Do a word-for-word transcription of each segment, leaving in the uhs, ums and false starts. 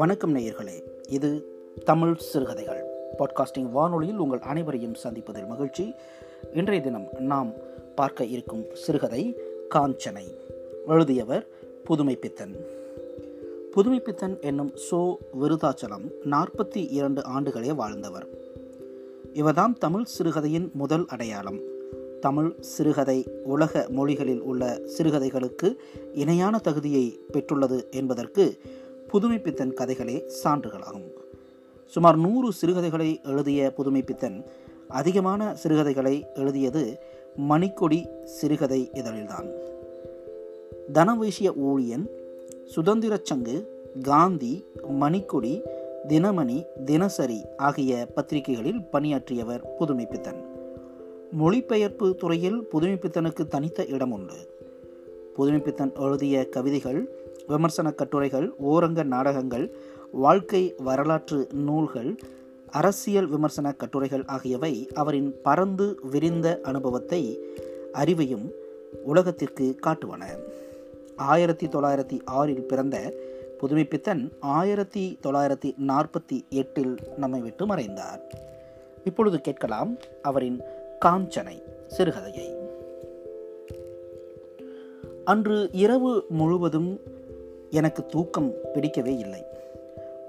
வணக்கம் நேயர்களே, இது தமிழ் சிறுகதைகள் பாட்காஸ்டிங் வானொலியில் உங்கள் அனைவரையும் சந்திப்பதில் மகிழ்ச்சி. இன்றைய தினம் நாம் பார்க்க இருக்கும் சிறுகதை காஞ்சனை. எழுதியவர் புதுமைப்பித்தன். புதுமைப்பித்தன் என்னும் சோ விருதாச்சலம் நாற்பத்தி இரண்டு ஆண்டுகளே வாழ்ந்தவர். இவர்தான் தமிழ் சிறுகதையின் முதல் அடையாளம். தமிழ் சிறுகதை உலக மொழிகளில் உள்ள சிறுகதைகளுக்கு இணையான தகுதியை பெற்றுள்ளது என்பதற்கு புதுமைப்பித்தன் கதைகளே சான்றுகளாகும். சுமார் நூறு சிறுகதைகளை எழுதிய புதுமைப்பித்தன் அதிகமான சிறுகதைகளை எழுதியது மணிக்கொடி சிறுகதை இதழில்தான். தனவீசிய ஊழியன், சுதந்திரச்சங்கு, காந்தி, மணிக்கொடி, தினமணி, தினசரி ஆகிய பத்திரிகைகளில் பணியாற்றியவர் புதுமைப்பித்தன். மொழிபெயர்ப்பு துறையில் புதுமைப்பித்தனுக்கு தனித்த இடம் உண்டு. புதுமைப்பித்தன் எழுதிய கவிதைகள், விமர்சன கட்டுரைகள், ஓரங்க நாடகங்கள், வாழ்க்கை வரலாற்று நூல்கள், அரசியல் விமர்சன கட்டுரைகள் ஆகியவை அவரின் பரந்து விரிந்த அனுபவத்தை, அறிவையும் உலகத்திற்கு காட்டுவன. ஆயிரத்தி தொள்ளாயிரத்தி ஆறில் பிறந்த புதுமைப்பித்தன் ஆயிரத்தி தொள்ளாயிரத்தி நாற்பத்தி எட்டில் நம்மை விட்டு மறைந்தார். இப்பொழுது கேட்கலாம் அவரின் காஞ்சனை சிறுகதையை. அன்று இரவு முழுவதும் எனக்கு தூக்கம் பிடிக்கவே இல்லை.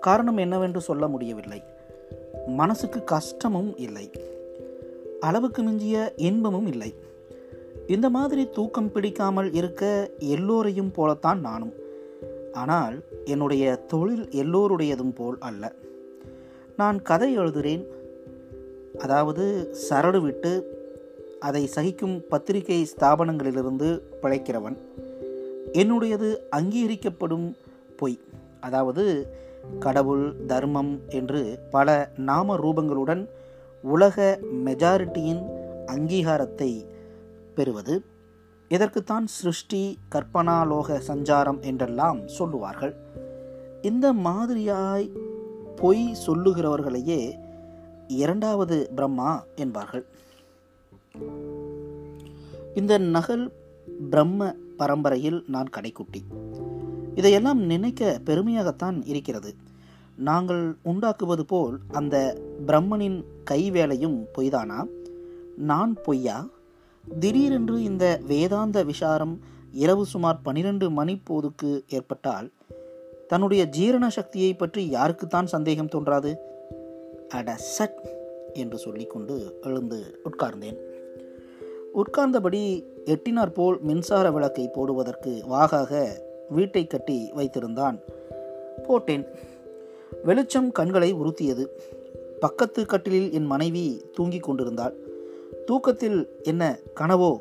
காரணம் என்னவென்று சொல்ல முடியவில்லை. மனசுக்கு கஷ்டமும் இல்லை, அளவுக்கு மிஞ்சிய இன்பமும் இல்லை. இந்த மாதிரி தூக்கம் பிடிக்காமல் இருக்க எல்லோரையும் போலத்தான் நானும். ஆனால் என்னுடைய தொழில் எல்லோருடையதும் போல் அல்ல. நான் கதை எழுதுகிறேன், அதாவது சரடு விட்டு அதை சகிக்கும் பத்திரிகை ஸ்தாபனங்களிலிருந்து பிழைக்கிறவன். என்னுடையது அங்கீகரிக்கப்படும் பொய், அதாவது கடவுள், தர்மம் என்று பல நாம ரூபங்களுடன் உலக மெஜாரிட்டியின் அங்கீகாரத்தை பெறுவது. இதற்குத்தான் சிருஷ்டி, கற்பனாலோக சஞ்சாரம் என்றெல்லாம் சொல்லுவார்கள். இந்த மாதிரியாய் பொய் சொல்லுகிறவர்களையே இரண்டாவது பிரம்மா என்பார்கள். இந்த நகல் பிரம்ம பரம்பரையில் நான் கடைக்குட்டி. இதையெல்லாம் நினைக்க பெருமையாகத்தான் இருக்கிறது. நாங்கள் உண்டாக்குவது போல் அந்த பிரம்மனின் கைவேலையும் பொய்தானா? நான் பொய்யா? திடீரென்று இந்த வேதாந்த விசாரம் இரவு சுமார் பனிரெண்டு மணி போதுக்கு ஏற்பட்டால் தன்னுடைய ஜீரண சக்தியை பற்றி யாருக்குத்தான் சந்தேகம் தோன்றாது? அட சட் என்று சொல்லிக்கொண்டு எழுந்து உட்கார்ந்தேன். உட்கார்ந்தபடி எட்டினார் போல் மின்சார விளக்கை போடுவதற்கு வாகாக வீட்டை கட்டி வைத்திருந்தான். போட்டேன். வெளிச்சம் கண்களை உறுத்தியது. பக்கத்து கட்டிலில் என் மனைவி தூங்கிக் கொண்டிருந்தாள். தூக்கத்தில் என்ன கனவோ,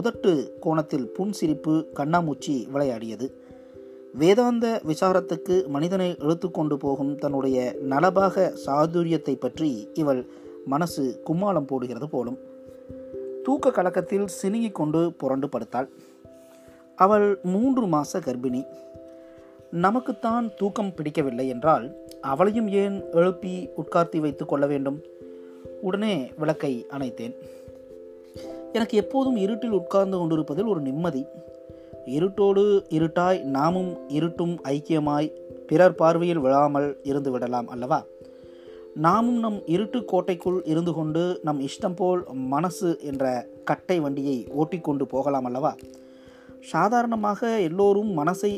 உதட்டு கோணத்தில் புன்சிரிப்பு, கண்ணாமூச்சி விளையாடியது. வேதாந்த விசாரத்துக்கு மனிதனை இழுத்து கொண்டு போகும் தன்னுடைய நலபாக சாதுரியத்தை பற்றி இவள் மனசு கும்மாளம் போடுகிறது போலும். தூக்க கலக்கத்தில் சினுங்கிக் கொண்டு புரண்டு படுத்தாள். அவள் மூன்று மாச கர்ப்பிணி. நமக்குத்தான் தூக்கம் பிடிக்கவில்லை என்றால் அவளையும் ஏன் எழுப்பி உட்கார்த்தி வைத்து கொள்ள வேண்டும்? உடனே விளக்கை அணைத்தேன். எனக்கு எப்போதும் இருட்டில் உட்கார்ந்து கொண்டிருப்பதில் ஒரு நிம்மதி. இருட்டோடு இருட்டாய் நாமும் இருட்டும் ஐக்கியமாய் பிறர் பார்வையில் விழாமல் இருந்து விடலாம் அல்லவா? நாமும் நம் இருட்டு கோட்டைக்குள் இருந்து கொண்டு நம் இஷ்டம் போல் மனசு என்ற கட்டை வண்டியை ஓட்டிக்கொண்டு போகலாம் அல்லவா? சாதாரணமாக எல்லோரும் மனசை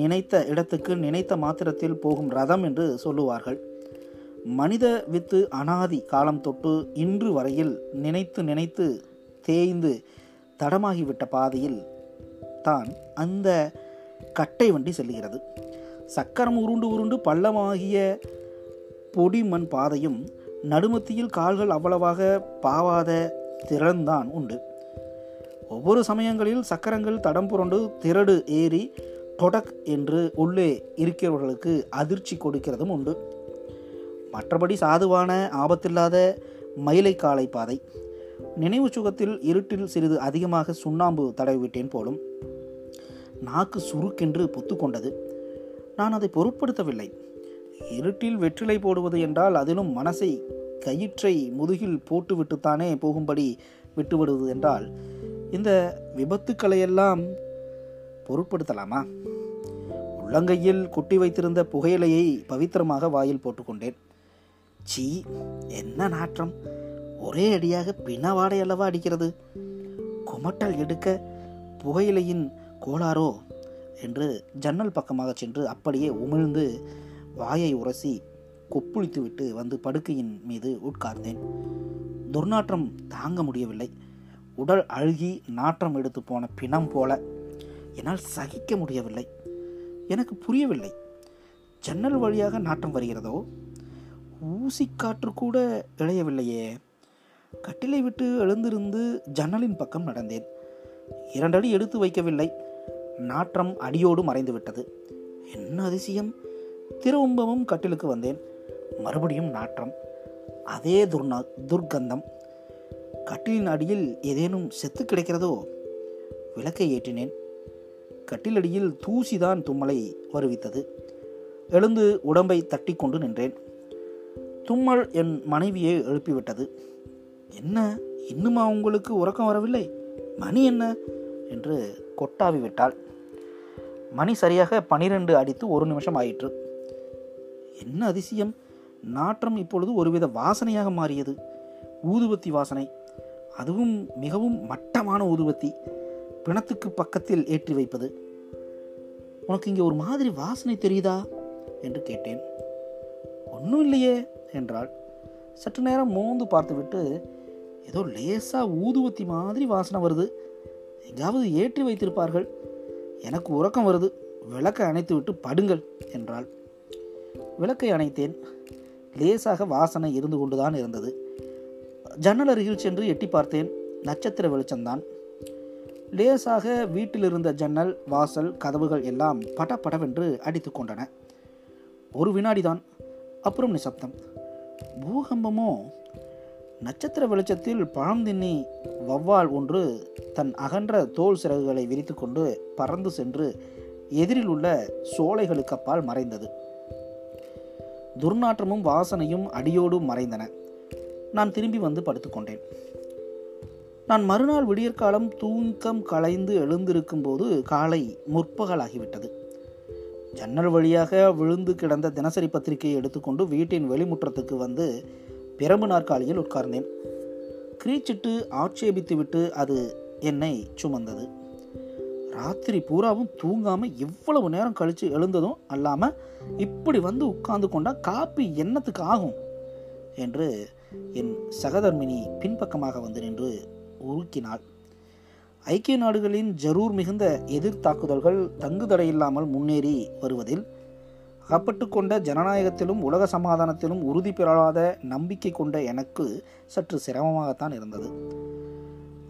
நினைத்த இடத்துக்கு நினைத்த மாத்திரத்தில் போகும் ரதம் என்று சொல்லுவார்கள். மனித வித்து அனாதி காலம் தொட்டு இன்று வரையில் நினைத்து நினைத்து தேய்ந்து தடமாகிவிட்ட பாதையில் தான் அந்த கட்டை வண்டி செல்லுகிறது. சக்கரம் உருண்டு உருண்டு பள்ளமாகிய பொடி மண் பாதையும் நடுமத்தியில் கால்கள் அவ்வளவாக பாவாத திறன்தான் உண்டு. ஒவ்வொரு சமயங்களில் சக்கரங்கள் தடம் புரண்டு திரடு ஏறி தொடக் என்று உள்ளே இருக்கிறவர்களுக்கு அதிர்ச்சி கொடுக்கிறதும் உண்டு. மற்றபடி சாதுவான ஆபத்தில்லாத மயிலை காலை பாதை. நினைவு சுகத்தில் இருட்டில் சிறிது அதிகமாக சுண்ணாம்பு தடவிவிட்டேன் போலும். நாக்கு சுருக்கென்று பொத்துக்கொண்டது. நான் அதை பொருட்படுத்தவில்லை. இருட்டில் வெற்றிலை போடுவது என்றால் அதிலும் மனசை கயிற்றை முதுகில் போட்டுவிட்டுத்தானே போகும்படி விட்டுவிடுவது என்றால் இந்த விபத்துக்களையெல்லாம் பொருட்படுத்தலாமா? உள்ளங்கையில் கொட்டி வைத்திருந்த புகையிலையை பவித்திரமாக வாயில் போட்டுக்கொண்டேன். சீ, என்ன நாற்றம்! ஒரே அடியாக பிணவாடை அல்லவா அடிக்கிறது. குமட்டல் எடுக்க புகையிலையின் கோளாரோ என்று ஜன்னல் பக்கமாக சென்று அப்படியே உமிழ்ந்து வாயை உரசி கொப்புளித்துவிட்டு வந்து படுக்கையின் மீது உட்கார்ந்தேன். துர்நாற்றம் தாங்க முடியவில்லை. உடல் அழுகி நாற்றம் எடுத்து போன பிணம் போல என்னால் சகிக்க முடியவில்லை. எனக்கு புரியவில்லை, ஜன்னல் வழியாக நாற்றம் வருகிறதோ? ஊசிக்காற்று கூட இழையவில்லையே. கட்டிலை விட்டு எழுந்திருந்து ஜன்னலின் பக்கம் நடந்தேன். இரண்டடி எடுத்து வைக்கவில்லை. நாற்றம் அடியோடு மறைந்து விட்டது. என்ன அதிசயம்! திரும்பவும் கட்டிலுக்கு வந்தேன். மறுபடியும் நாற்றம், அதே துர்நா துர்க்கந்தம். கட்டிலின் அடியில் ஏதேனும் செத்து கிடைக்கிறதோ? விளக்கை ஏற்றினேன். கட்டிலடியில் தூசிதான் தும்மலை வருவித்தது. எழுந்து உடம்பை தட்டி கொண்டு நின்றேன். தும்மல் என் மனைவியை எழுப்பிவிட்டது. என்ன, இன்னுமா உங்களுக்கு உறக்கம் வரவில்லை? மணி என்ன என்று கொட்டாவி விட்டாள். மணி சரியாக பனிரெண்டு அடித்து ஒரு நிமிஷம் ஆயிற்று. என்ன அதிசயம்! நாற்றம் இப்பொழுது ஒருவித வாசனையாக மாறியது. ஊதுபத்தி வாசனை, அதுவும் மிகவும் மட்டமான ஊதுபத்தி, பிணத்துக்கு பக்கத்தில் ஏற்றி வைப்பது. உனக்கு இங்கே ஒரு மாதிரி வாசனை தெரியுதா என்று கேட்டேன். ஒன்றும் இல்லையே என்றாள். சற்று நேரம் மோந்து பார்த்துவிட்டு, ஏதோ லேசாக ஊதுபத்தி மாதிரி வாசனை வருது, எங்காவது ஏற்றி வைத்திருப்பார்கள், எனக்கு உறக்கம் வருது, விளக்கை அணைத்து விட்டு படுங்கள் என்றாள். விளக்கை அணைத்தேன். லேசாக வாசனை இருந்து கொண்டுதான் இருந்தது. ஜன்னல் அருகில் சென்று எட்டி பார்த்தேன். நட்சத்திர வெளிச்சம்தான். லேசாக வீட்டிலிருந்த ஜன்னல், வாசல், கதவுகள் எல்லாம் பட படவென்று அடித்து கொண்டன. ஒரு வினாடிதான், அப்புறம் நிசப்தம். பூகம்பமோ? நட்சத்திர வெளிச்சத்தில் பழம் தின்னி வௌவால் ஒன்று தன் அகன்ற தோல் சிறகுகளை விரித்து கொண்டு பறந்து சென்று எதிரில் உள்ள சோலைகளுக்கு அப்பால் மறைந்தது. துர்நாற்றமும் வாசனையும் அடியோடும் மறைந்தன. நான் திரும்பி வந்து படுத்துக்கொண்டேன். நான் மறுநாள் விடியற்காலம் தூக்கம் கலைந்து எழுந்திருக்கும் போது காலை முற்பகலாகிவிட்டது. ஜன்னல் வழியாக விழுந்து கிடந்த தினசரி பத்திரிகையை எடுத்துக்கொண்டு வீட்டின் வெளிமுற்றத்துக்கு வந்து பிரம்பு நாற்காலியில் உட்கார்ந்தேன். கிரீச்சிட்டு ஆட்சேபித்துவிட்டு அது என்னை சுமந்தது. ராத்திரி பூராவும் தூங்காமல் எவ்வளவு நேரம் கழித்து எழுந்ததும் அல்லாமல் இப்படி வந்து உட்கார்ந்து கொண்டால் காப்பி என்னத்துக்கு ஆகும் என்று என் சகதர்மினி பின்பக்கமாக வந்து நின்று உருக்கினாள். ஐக்கிய நாடுகளின் ஜரூர் மிகுந்த எதிர்த்தாக்குதல்கள் தங்குதடையில்லாமல் முன்னேறி வருவதில் அகப்பட்டு கொண்ட ஜனநாயகத்திலும் உலக சமாதானத்திலும் உறுதி பெறாத நம்பிக்கை கொண்ட எனக்கு சற்று சிரமமாகத்தான் இருந்தது.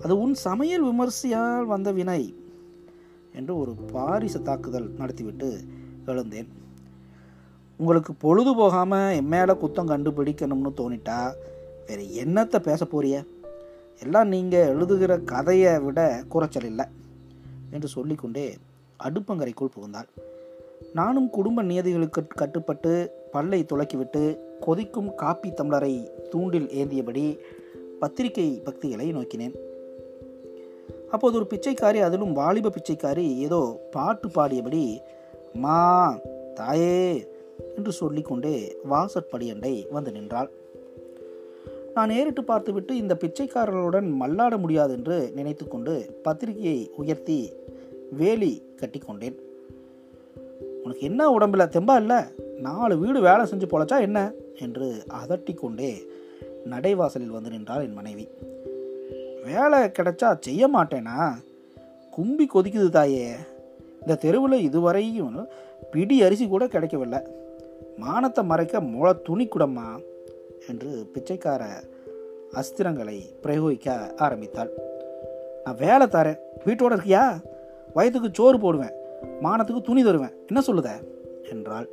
அது உன் சமையல் விமர்சையால் வந்த வினை என்று ஒரு பாரிசு தாக்குதல் நடத்திவிட்டு எழுந்தேன். உங்களுக்கு பொழுது போகாமல் என் மேலே குத்தம் கண்டுபிடிக்கணும்னு தோணிட்டா வேறு என்னத்தை பேச போறிய? எல்லாம் நீங்கள் எழுதுகிற கதையை விட குறைச்சல் இல்லை என்று சொல்லிக்கொண்டே அடுப்பங்கரைக்குள் புகுந்தாள். நானும் குடும்ப நியதிகளுக்கு கட்டுப்பட்டு பல்லை துளக்கிவிட்டு கொதிக்கும் காப்பி தம்ளரை தூண்டில் ஏந்தியபடி பத்திரிகை பக்திகளை நோக்கினேன். அப்போது ஒரு பிச்சைக்காரி, அதிலும் வாலிப பிச்சைக்காரி, ஏதோ பாட்டு பாடியபடி மா தாயே என்று சொல்லிக்கொண்டே வாசற்படியண்டை வந்து நின்றாள். நான் ஏறிட்டு பார்த்துவிட்டு இந்த பிச்சைக்காரர்களுடன் மல்லாட முடியாது என்று நினைத்து கொண்டு பத்திரிகையை உயர்த்தி வேலி கட்டி கொண்டேன். உனக்கு என்ன உடம்புல தெம்பா இல்லை? நாலு வீடு வேலை செஞ்சு பொழைச்சா என்ன என்று அதட்டி கொண்டே நடைவாசலில் வந்து நின்றாள் என் மனைவி. வேலை கிடைச்சா செய்ய மாட்டேனா? கும்பி கொதிக்குது தாயே, இந்த தெருவில் இதுவரையும் பிடி அரிசி கூட கிடைக்கவில்லை, மானத்தை மறைக்க முளை துணி கூடம்மா என்று பிச்சைக்கார அஸ்திரங்களை பிரயோகிக்க ஆரம்பித்தாள். நான் வேலை தரேன், வீட்டோட இருக்கியா? வயிற்றுக்கு சோறு போடுவேன், மானத்துக்கு துணி தருவேன், என்ன சொல்லுத என்றாள்.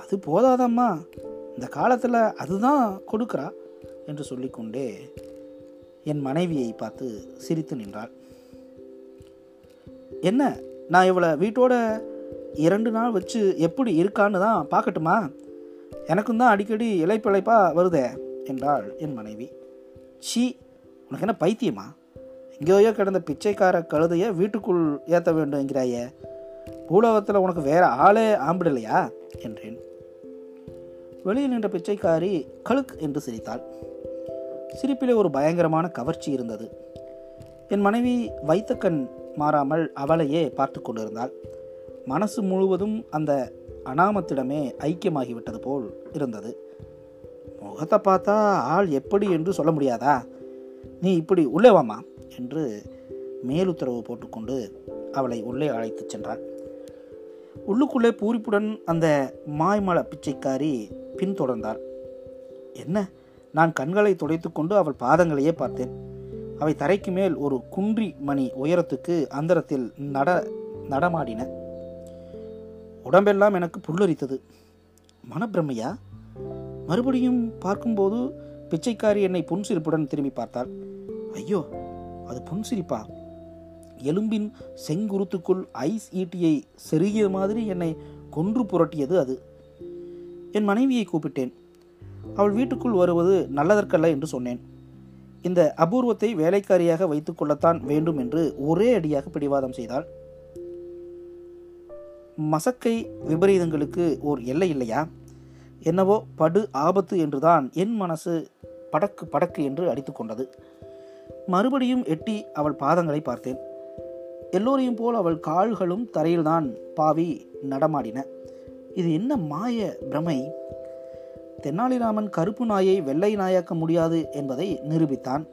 அது போதாதம்மா, இந்த காலத்தில் அதுதான் கொடுக்குறா என்று சொல்லிக்கொண்டே என் மனைவியை பார்த்து சிரித்து நின்றாள். என்ன, நான் இவளை வீட்டோட இரண்டு நாள் வச்சு எப்படி இருக்கான்னு தான் பார்க்கட்டுமா? எனக்கும் தான் அடிக்கடி இலைப்பிழைப்பாக வருதே என்றாள் என் மனைவி. சீ, உனக்கு என்ன பைத்தியமா? எங்கேயோ கிடந்த பிச்சைக்கார கழுதையை வீட்டுக்குள் ஏற்ற வேண்டும் என்கிறாயே, பூலோகத்தில் உனக்கு வேற ஆளே ஆம்பிடலையா என்றேன். வெளியில் நின்ற பிச்சைக்காரி கழுக் என்று சிரித்தாள். சிரிப்பிலே ஒரு பயங்கரமான கவர்ச்சி இருந்தது. என் மனைவி வைத்த கண் மாறாமல் அவளையே பார்த்து கொண்டிருந்தாள். மனசு முழுவதும் அந்த அனாமத்திடமே ஐக்கியமாகிவிட்டது போல் இருந்தது. முகத்தை பார்த்தா ஆள் எப்படி என்று சொல்ல முடியாதா? நீ இப்படி உள்ளே வாமா என்று மேலுத்தரவு போட்டுக்கொண்டு அவளை உள்ளே அழைத்து சென்றாள். உள்ளுக்குள்ளே பூரிப்புடன் அந்த மாய்மல பிச்சைக்காரி பின்தொடர்ந்தாள். என்ன, நான் கண்களை துடைத்து கொண்டு அவள் பாதங்களையே பார்த்தேன். அவை தரைக்கு மேல் ஒரு குன்றி மணி உயரத்துக்கு அந்தரத்தில் நட நடமாடின. உடம்பெல்லாம் எனக்கு புல்லரித்தது. மனப்பிரமையா? மறுபடியும் பார்க்கும்போது பிச்சைக்காரி என்னை புன்சிரிப்புடன் திரும்பி பார்த்தாள். ஐயோ, அது புன்சிரிப்பா? எலும்பின் செங்குருத்துக்குள் ஐஸ் ஈட்டியை செருகிய மாதிரி என்னை கொன்று புரட்டியது அது. என் மனைவியை கூப்பிட்டேன். அவள் வீட்டுக்குள் வருவது நல்லதற்கல்ல என்று சொன்னேன். இந்த அபூர்வத்தை வேலைக்காரியாக வைத்து கொள்ளத்தான் வேண்டும் என்று ஒரே அடியாக பிடிவாதம் செய்தாள். மசக்கை விபரீதங்களுக்கு ஓர் எல்லை இல்லையா? என்னவோ படு ஆபத்து என்றுதான் என் மனசு படக்கு படக்கு என்று அடித்து கொண்டது. மறுபடியும் எட்டி அவள் பாதங்களை பார்த்தேன். எல்லோரையும் போல் அவள் கால்களும் தரையில்தான் பாவி நடமாடின. இது என்ன மாய பிரமை? தென்னாலிராமன் கருப்பு நாயை வெள்ளை நாயாக்க முடியாது என்பதை நிரூபித்தான்.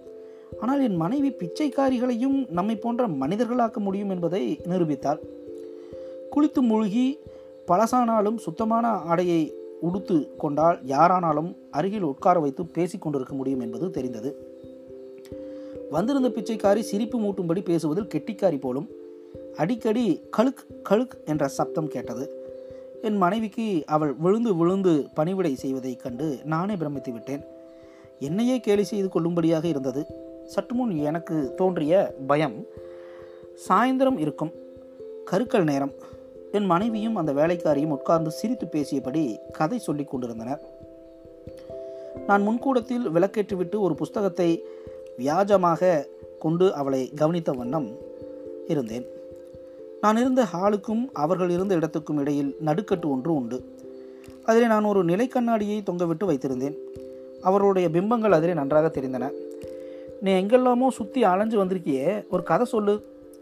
ஆனால் என் மனைவி பிச்சைக்காரிகளையும் நம்மை போன்ற மனிதர்களாக்க முடியும் என்பதை நிரூபித்தாள். குளித்து மூழ்கி பழசானாலும் சுத்தமான ஆடையை உடுத்து கொண்டால் யாரானாலும் அருகில் உட்கார வைத்து பேசி கொண்டிருக்க முடியும் என்பது தெரிந்தது. வந்திருந்த பிச்சைக்காரி சிரிப்பு மூட்டும்படி பேசுவதில் கெட்டிக்காரி போலும். அடிக்கடி கழுக் கழுக் என்ற சப்தம் கேட்டது. என் மனைவிக்கு அவள் விழுந்து விழுந்து பணிவிடை செய்வதைக் கண்டு நானே பிரமித்து விட்டேன். என்னையே கேலி செய்து கொள்ளும்படியாக இருந்தது. சற்றுமுன் எனக்கு தோன்றிய பயம் சாயந்தரம் இருக்கும் கருக்கல் நேரம். என் மனைவியும் அந்த வேலைக்காரியும் உட்கார்ந்து சிரித்து பேசியபடி கதை சொல்லி கொண்டிருந்தனர். நான் முன்கூடத்தில் விளக்கேற்றிவிட்டு ஒரு புஸ்தகத்தை வியாஜமாக கொண்டு அவளை கவனித்த வண்ணம் இருந்தேன். நான் இருந்த ஹாலுக்கும் அவர்கள் இருந்த இடத்துக்கும் இடையில் நடுக்கட்டு ஒன்று உண்டு. அதில் நான் ஒரு நிலை கண்ணாடியை தொங்கவிட்டு வைத்திருந்தேன். அவருடைய பிம்பங்கள் அதில் நன்றாக தெரிந்தன. நீ எங்கெல்லாமோ சுற்றி அலைஞ்சு வந்திருக்கியே, ஒரு கதை சொல்லு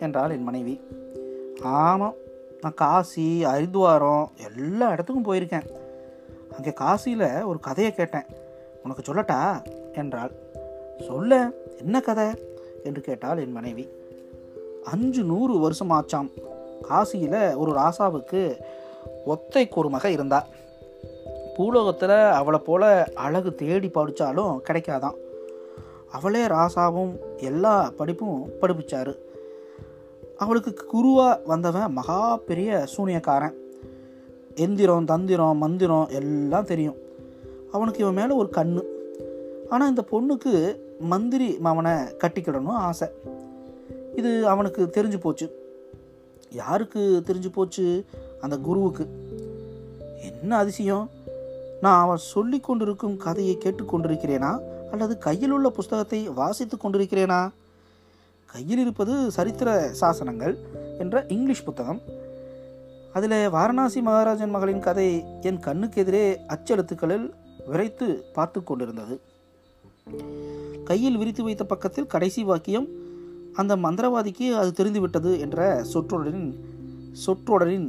என்றாள் என் மனைவி. ஆமாம், நான் காசி, ஹரித்வாரம் எல்லா இடத்துக்கும் போயிருக்கேன். அங்கே காசியில் ஒரு கதையை கேட்டேன், உனக்கு சொல்லட்டா என்றாள். சொல்ல, என்ன கதை என்று கேட்டாள் என் மனைவி. அஞ்சு நூறு வருஷமாச்சாம். காசியில் ஒரு ராசாவுக்கு ஒத்தை குறுமக இருந்தா. பூலோகத்தில் அவளை போல் அழகு தேடி படித்தாலும் கிடைக்காதான். அவளே ராசாவும் எல்லா படிப்பும் படிப்பிச்சாரு. அவளுக்கு குருவாக வந்தவன் மகா பெரிய சூனியக்காரன். எந்திரம், தந்திரம், மந்திரம் எல்லாம் தெரியும் அவனுக்கு. இவன் மேலே ஒரு கண்ணு. ஆனால் இந்த பொண்ணுக்கு மந்திரி மாவனை கட்டிக்கிடணும் ஆசை. இது அவனுக்கு தெரிஞ்சு போச்சு. யாருக்கு தெரிஞ்சு போச்சு? அந்த குருவுக்கு. என்ன அதிசயம்! நான் அவன் சொல்லி கொண்டிருக்கும் கதையை கேட்டுக்கொண்டிருக்கிறேனா அல்லது கையில் உள்ள புஸ்தகத்தை வாசித்து கொண்டிருக்கிறேனா? கையில் இருப்பது சரித்திர சாசனங்கள் என்ற இங்கிலீஷ் புத்தகம். அதில் வாரணாசி மகாராஜன் மகளின் கதை என் கண்ணுக்கு எதிரே அச்செழுத்துக்களில் விரைத்து பார்த்து கொண்டிருந்தது. கையில் விரித்து வைத்த பக்கத்தில் கடைசி வாக்கியம் அந்த மந்திரவாதிக்கு அது தெரிந்துவிட்டது என்ற சொற்றொடரின் சொற்றொடரின்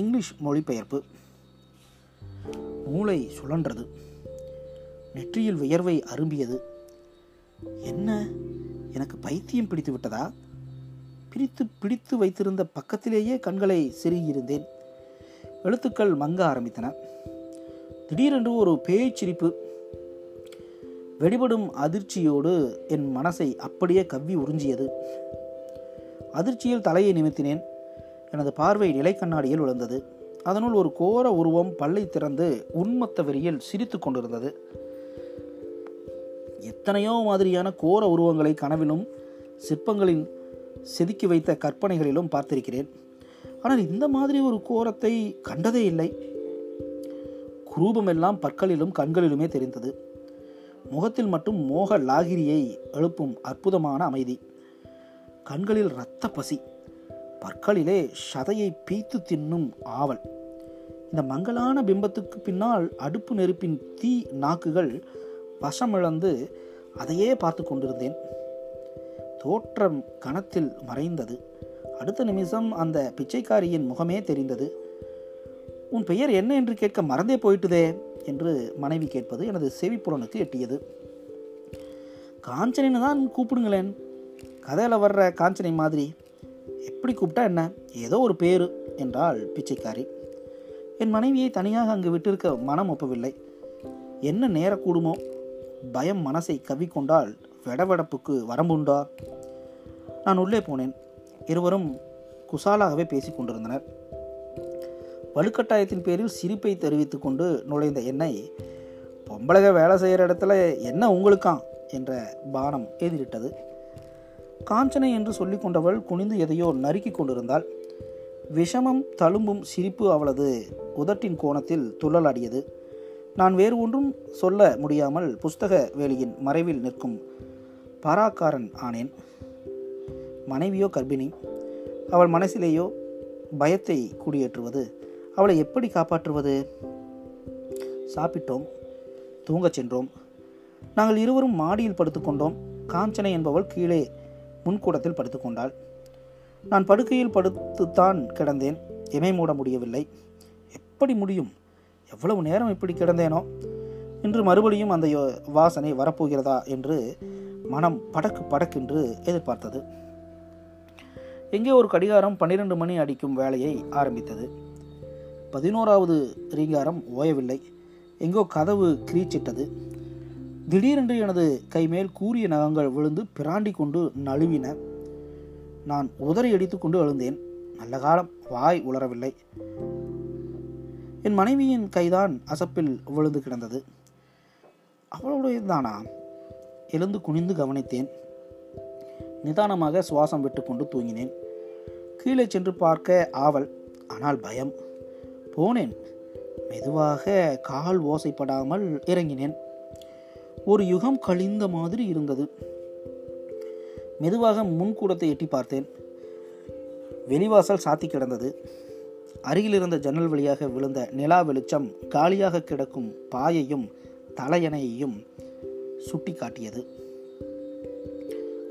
இங்கிலீஷ் மொழிபெயர்ப்பு. மூளை சுழன்றது. நெற்றியில் வியர்வை அரும்பியது. என்ன, எனக்கு பைத்தியம் பிடித்து விட்டதா? பிடித்து பிடித்து வைத்திருந்த பக்கத்திலேயே கண்களை செருகியிருந்தேன். எழுத்துக்கள் மங்க ஆரம்பித்தன. திடீரென்று ஒரு பேய்ச்சிரிப்பு வெடிபடும் அதிர்ச்சியோடு என் மனசை அப்படியே கவ்வி உறிஞ்சியது. அதிர்ச்சியில் தலையை நிமித்தினேன். எனது பார்வை நிலை கண்ணாடியில் விழுந்தது. அதனுள் ஒரு கோர உருவம் பல்லை திறந்து உன்மத்த வெறியில் சிரித்து கொண்டிருந்தது. எத்தனையோ மாதிரியான கோர உருவங்களை கனவிலும் சிற்பங்களின் செதுக்கி வைத்த கற்பனைகளிலும் பார்த்திருக்கிறேன். ஆனால் இந்த மாதிரி ஒரு கோரத்தை கண்டதே இல்லை. குரூபமெல்லாம் பற்களிலும் கண்களிலுமே தெரிந்தது. முகத்தில் மட்டும் மோக லாகிரியை எழுப்பும் அற்புதமான அமைதி. கண்களில் இரத்த பசி. பற்களிலே சதையை பீய்த்து தின்னும் ஆவல். இந்த மங்கலான பிம்பத்துக்கு பின்னால் அடுப்பு நெருப்பின் தீ நாக்குகள் வசமிழந்து அதையே பார்த்து கொண்டிருந்தேன். தோற்றம் கணத்தில் மறைந்தது. அடுத்த நிமிஷம் அந்த பிச்சைக்காரியின் முகமே தெரிந்தது. உன் பெயர் என்ன என்று கேட்க மறந்தே போயிட்டுதே என்று மனைவி கேட்பது எனது செவிப்புறனுக்கு எட்டியது. காஞ்சனைன்னு தான் கூப்பிடுங்களேன், கதையில் வர்ற காஞ்சனை மாதிரி. எப்படி கூப்பிட்டா என்ன, ஏதோ ஒரு பேர் என்றாள் பிச்சைக்காரி. என் மனைவியை தனியாக அங்கு விட்டிருக்க மனம் ஒப்பவில்லை. என்ன நேர கூடுமோ, பயம் மனசை கவ்விக்கொண்டால் வெடவெடப்புக்கு வரம்புண்டா? நான் உள்ளே போனேன். இருவரும் குசாலாகவே பேசி கொண்டிருந்தனர். வலுக்கட்டாயத்தின் பேரில் சிரிப்பை தெரிவித்து கொண்டு நுழைந்த என்னை, பொம்பளக வேலை செய்கிற இடத்துல என்ன உங்களுக்கான் என்ற பானம் எதிரிட்டது. காஞ்சனை என்று சொல்லி கொண்டவள் குனிந்து எதையோ நறுக்கி கொண்டிருந்தாள். விஷமம் தழும்பும் சிரிப்பு அவளது உதட்டின் கோணத்தில் துள்ளலாடியது. நான் வேறு ஒன்றும் சொல்ல முடியாமல் புஸ்தக வேலியின் மறைவில் நிற்கும் பராக்காரன் ஆனேன். மனைவியோ கர்ப்பிணி. அவள் மனசிலேயோ பயத்தை குடியேற்றுவது. அவளை எப்படி காப்பாற்றுவது? சாப்பிட்டோம், தூங்கச் சென்றோம். நாங்கள் இருவரும் மாடியில் படுத்துக்கொண்டோம். காஞ்சனை என்பவள் கீழே முன்கூடத்தில் படுத்துக்கொண்டாள். நான் படுக்கையில் படுத்துத்தான் கிடந்தேன். இமை மூட முடியவில்லை. எப்படி முடியும்? எவ்வளவு நேரம் இப்படி கிடந்தேனோ? இன்று மறுபடியும் அந்த வாசனை வரப்போகிறதா என்று மனம் படக்கு படக்கென்று எதிர்பார்த்தது. எங்கே ஒரு கடிகாரம் பன்னிரண்டு மணி அடிக்கும் வேலையை ஆரம்பித்தது. பதினோராவது ரீங்காரம் ஓயவில்லை. எங்கோ கதவு கிரீச்சிட்டது. திடீரென்று எனது கைமேல் கூரிய நகங்கள் விழுந்து பிராண்டி கொண்டு நழுவின. நான் உதறி அடித்து கொண்டு எழுந்தேன். நல்ல காலம் வாய் உளரவில்லை. என் மனைவியின் கைதான் அசப்பில் விழுந்து கிடந்தது. அவளுடையதானா? எழுந்து குனிந்து கவனித்தேன். நிதானமாக சுவாசம் விட்டு கொண்டு தூங்கினேன். கீழே சென்று பார்க்க ஆவல், ஆனால் பயம். போனேன். மெதுவாக, கால் ஓசைப்படாமல் இறங்கினேன். ஒரு யுகம் கழிந்த மாதிரி இருந்தது. மெதுவாக முன்கூடத்தை எட்டி பார்த்தேன். வெளிவாசல் சாத்தி கிடந்தது. அருகிலிருந்த ஜன்னல் வழியாக விழுந்த நிலா வெளிச்சம் காலியாக கிடக்கும் பாயையும் தலையணையையும் சுட்டி காட்டியது.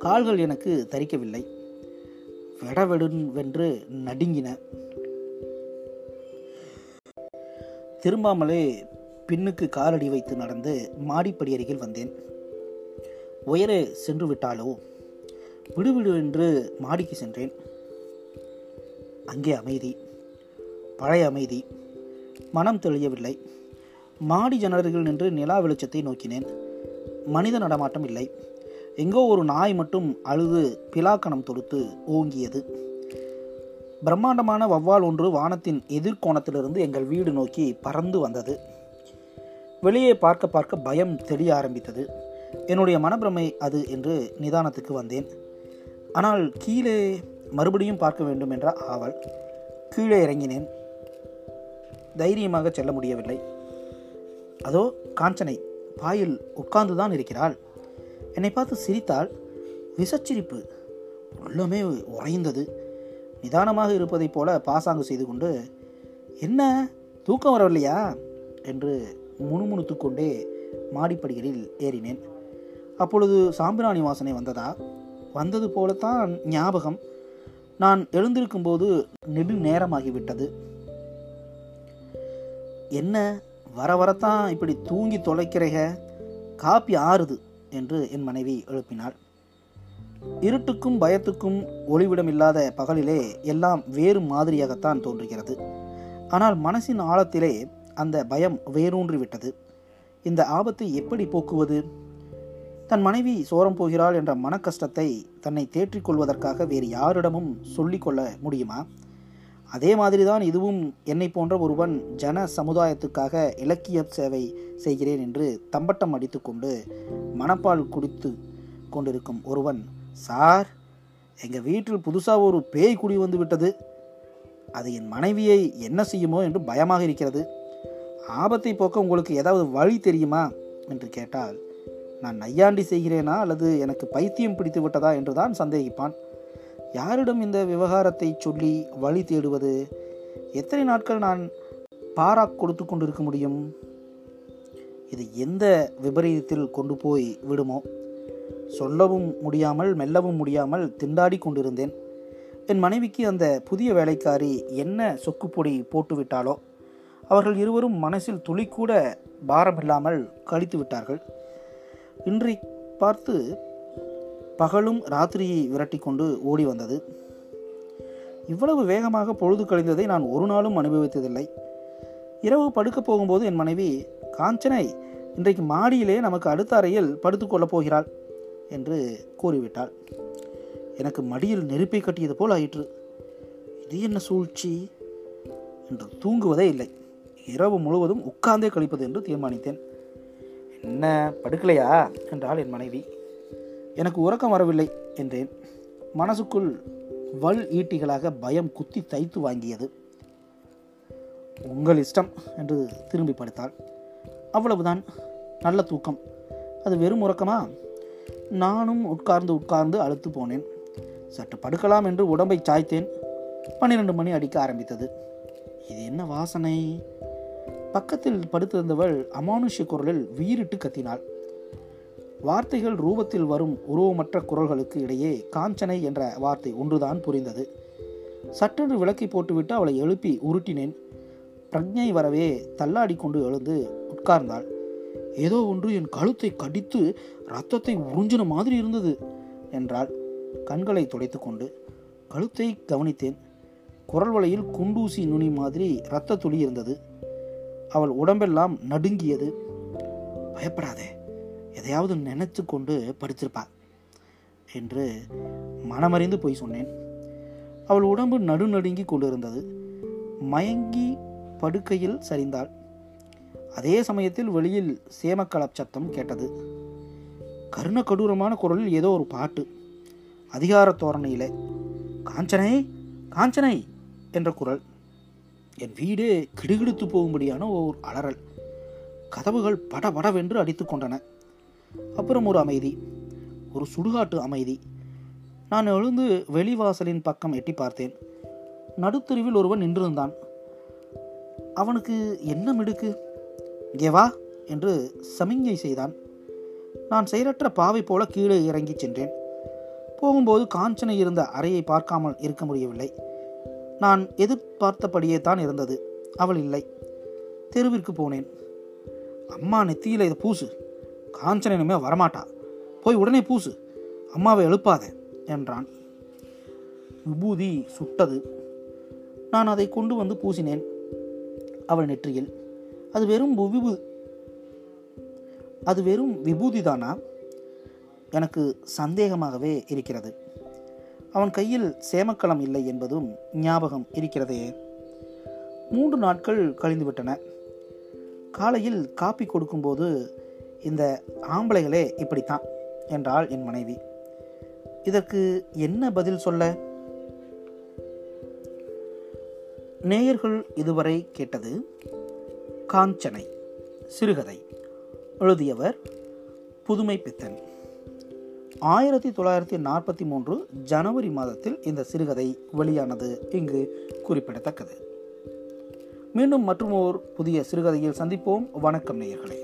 கால்கள் எனக்கு தரிக்கவில்லை. வெடவெடுவென்று நடுங்கின. திரும்பாமலே பின்னுக்கு காலடி வைத்து நடந்து மாடிப்படி அருகில் வந்தேன். உயரே சென்று விட்டாலோ? விடுவிடு என்று மாடிக்கு சென்றேன். அங்கே அமைதி, பழைய அமைதி. மனம் தெளியவில்லை. மாடி ஜன்னலர்கள் நின்று நிலா வெளிச்சத்தை நோக்கினேன். மனித நடமாட்டம் இல்லை. எங்கோ ஒரு நாய் மட்டும் அழுது பிலாக்கணம் தொடுத்து ஓங்கியது. பிரம்மாண்டமான வௌவால் ஒன்று வானத்தின் எதிர்கோணத்திலிருந்து எங்கள் வீடு நோக்கி பறந்து வந்தது. வெளியே பார்க்க பார்க்க பயம் தெரிய ஆரம்பித்தது. என்னுடைய மனப்பிரமை அது என்று நிதானத்துக்கு வந்தேன். ஆனால் கீழே மறுபடியும் பார்க்க வேண்டும் என்ற ஆவல். கீழே இறங்கினேன். தைரியமாக செல்ல முடியவில்லை. அதோ காஞ்சனை பாயில் உட்கார்ந்துதான் இருக்கிறாள். என்னை பார்த்து சிரித்தாள். விசச்சிரிப்பு. உள்ளமே உறைந்தது. நிதானமாக இருப்பதைப் போல பாசாங்கு செய்து கொண்டு, என்ன தூக்கம் வரவில்லையா என்று முணுமுணுத்து கொண்டே மாடிப்படிகளில் ஏறினேன். அப்பொழுது சாம்பிராணி வாசனை வந்ததா? வந்தது போலத்தான் ஞாபகம். நான் எழுந்திருக்கும்போது நெடு நேரமாகிவிட்டது. என்ன வர வரத்தான் இப்படி தூங்கி தொலைக்கிறீங்க, காப்பி ஆறுது என்று என் மனைவி எழுப்பினாள். இருட்டுக்கும் பயத்துக்கும் ஒளிவிடமில்லாத பகலிலே எல்லாம் வேறு மாதிரியாகத்தான் தோன்றுகிறது. ஆனால் மனசின் ஆழத்திலே அந்த பயம் வேரூன்றிவிட்டது. இந்த ஆபத்தை எப்படி போக்குவது? தன் மனைவி சோரம் போகிறாள் என்ற மன கஷ்டத்தை தன்னை தேற்றிக்கொள்வதற்காக வேறு யாரிடமும் சொல்லிக்கொள்ள முடியுமா? அதே மாதிரிதான் இதுவும் என்னை போன்ற ஒருவன் ஜன சமுதாயத்துக்காக இலக்கிய சேவை செய்கிறேன் என்று தம்பட்டம் அடித்து கொண்டு மணப்பால் குடித்து கொண்டிருக்கும் ஒருவன், சார் எங்கள் வீட்டில் புதுசாக ஒரு பேய் குடி வந்து விட்டது, அது என் மனைவியை என்ன செய்யுமோ என்று பயமாக இருக்கிறது, ஆபத்தை போக்க உங்களுக்கு ஏதாவது வழி தெரியுமா என்று கேட்டால், நான் நையாண்டி செய்கிறேனா அல்லது எனக்கு பைத்தியம் பிடித்து விட்டதா என்றுதான் சந்தேகிப்பான். யாரிடம் இந்த விவகாரத்தை சொல்லி வழி தேடுவது? எத்தனை நாட்கள் நான் பாரா கொடுத்து கொண்டிருக்க முடியும்? இது எந்த விபரீதத்தில் கொண்டு போய் விடுமோ? சொல்லவும் முடியாமல் மெல்லவும் முடியாமல் திண்டாடி கொண்டிருந்தேன். என் மனைவிக்கு அந்த புதிய வேலைக்காரி என்ன சொக்குப்பொடி போட்டுவிட்டாலோ, அவர்கள் இருவரும் மனசில் துளிக்கூட பாரமில்லாமல் கழித்து விட்டார்கள். இன்றை பார்த்து பகலும் ராத்திரியை விரட்டி கொண்டு ஓடி வந்தது. இவ்வளவு வேகமாக பொழுது கழிந்ததை நான் ஒரு நாளும் அனுபவித்ததில்லை. இரவு படுக்கப் போகும்போது என் மனைவி, காஞ்சனை இன்றைக்கு மாடியிலே நமக்கு அடுத்த அறையில் படுத்துக்கொள்ளப் போகிறாள் என்று கூறிவிட்டாள். எனக்கு மடியில் நெருப்பை கட்டியது போல் ஆயிற்று. இது என்ன சூழ்ச்சி என்று தூங்குவதே இல்லை. இரவு முழுவதும் உட்கார்ந்தே கழிப்பது என்று தீர்மானித்தேன். என்ன படுக்கலையா என்றாள் என் மனைவி. எனக்கு உறக்கம் வரவில்லை என்றேன். மனசுக்குள் வல் ஈட்டிகளாக பயம் குத்தி தைத்து வாங்கியது. உங்கள் இஷ்டம் என்று திரும்பி படுத்தாள். அவ்வளவுதான், நல்ல தூக்கம். அது வெறும் உறக்கமா? நானும் உட்கார்ந்து உட்கார்ந்து அழுத்து போனேன். சற்று படுக்கலாம் என்று உடம்பை சாய்த்தேன். பன்னிரெண்டு மணி அடிக்க ஆரம்பித்தது. இது என்ன வாசனை? பக்கத்தில் படுத்திருந்தவள் அமானுஷ்ய குரலில் வீறிட்டு கத்தினாள். வார்த்தைகள் ரூபத்தில் வரும் உருவமற்ற குரல்களுக்கு இடையே காஞ்சனை என்ற வார்த்தை ஒன்றுதான் புரிந்தது. சற்றென்று விளக்கை போட்டுவிட்டு அவளை எழுப்பி உருட்டினேன். பிரக்ஞை வரவே தள்ளாடி கொண்டு எழுந்து உட்கார்ந்தாள். ஏதோ ஒன்று என் கழுத்தை கடித்து ரத்தத்தை உறிஞ்சின மாதிரி இருந்தது என்றாள், கண்களை துடைத்து கொண்டு. கழுத்தை கவனித்தேன். குரல் வலையில் குண்டூசி நுனி மாதிரி இரத்த துளி இருந்தது. அவள் உடம்பெல்லாம் நடுங்கியது. பயப்படாதே, எதையாவது நினைத்து கொண்டு படிச்சிருப்பாள் என்று மனமறிந்து போய் சொன்னேன். அவள் உடம்பு நடுநடுங்கி கொண்டிருந்தது. மயங்கி படுக்கையில் சரிந்தாள். அதே சமயத்தில் வெளியில் சேமக்கலப் சத்தம் கேட்டது. கருண கடூரமான குரலில் ஏதோ ஒரு பாட்டு, அதிகார தோரணையிலே காஞ்சனை காஞ்சனை என்ற குரல். என் வீடே கிடுகிடுத்து போகும்படியான ஓர் அலறல். கதவுகள் படபடவென்று அடித்து கொண்டன. அப்புறம் ஒரு அமைதி, ஒரு சுடுகாட்டு அமைதி. நான் எழுந்து வெளிவாசலின் பக்கம் எட்டி பார்த்தேன். நடுத்தெருவில் ஒருவன் நின்றிருந்தான். அவனுக்கு என்ன மிடுக்கு! கேவா என்று சமிஞ்சை செய்தான். நான் செயலற்ற பாவை போல கீழே இறங்கி சென்றேன். போகும்போது காஞ்சனை இருந்த அறையை பார்க்காமல் இருக்க முடியவில்லை. நான் எதிர்பார்த்தபடியே தான் இருந்தது. அவள் இல்லை. தெருவிற்கு போனேன். அம்மா நெத்தியில் இதை பூசு, காஞ்சனை இனிமே வரமாட்டா, போய் உடனே பூசு, அம்மாவை எழுப்பாத என்றான். விபூதி சுட்டது. நான் அதை கொண்டு வந்து பூசினேன் அவள் நெற்றியில். அது வெறும் விபூ அது வெறும் விபூதிதானா? எனக்கு சந்தேகமாகவே இருக்கிறது. அவன் கையில் சேமக்களம் இல்லை என்பதும் ஞாபகம் இருக்கிறதே. மூன்று நாட்கள் கழிந்துவிட்டன. காலையில் காப்பி கொடுக்கும்போது, இந்த ஆம்பளைகளே இப்படித்தான் என்றாள் என் மனைவி. இதற்கு என்ன பதில் சொல்ல? நேயர்கள் இதுவரை கேட்டது காஞ்சனை சிறுகதை. எழுதியவர் புதுமைப்பித்தன். ஆயிரத்தி தொள்ளாயிரத்தி நாற்பத்தி மூன்று ஜனவரி மாதத்தில் இந்த சிறுகதை வெளியானது இங்கு குறிப்பிடத்தக்கது. மீண்டும் மற்றும் ஓர் புதிய சிறுகதையில் சந்திப்போம். வணக்கம் நேயர்களே.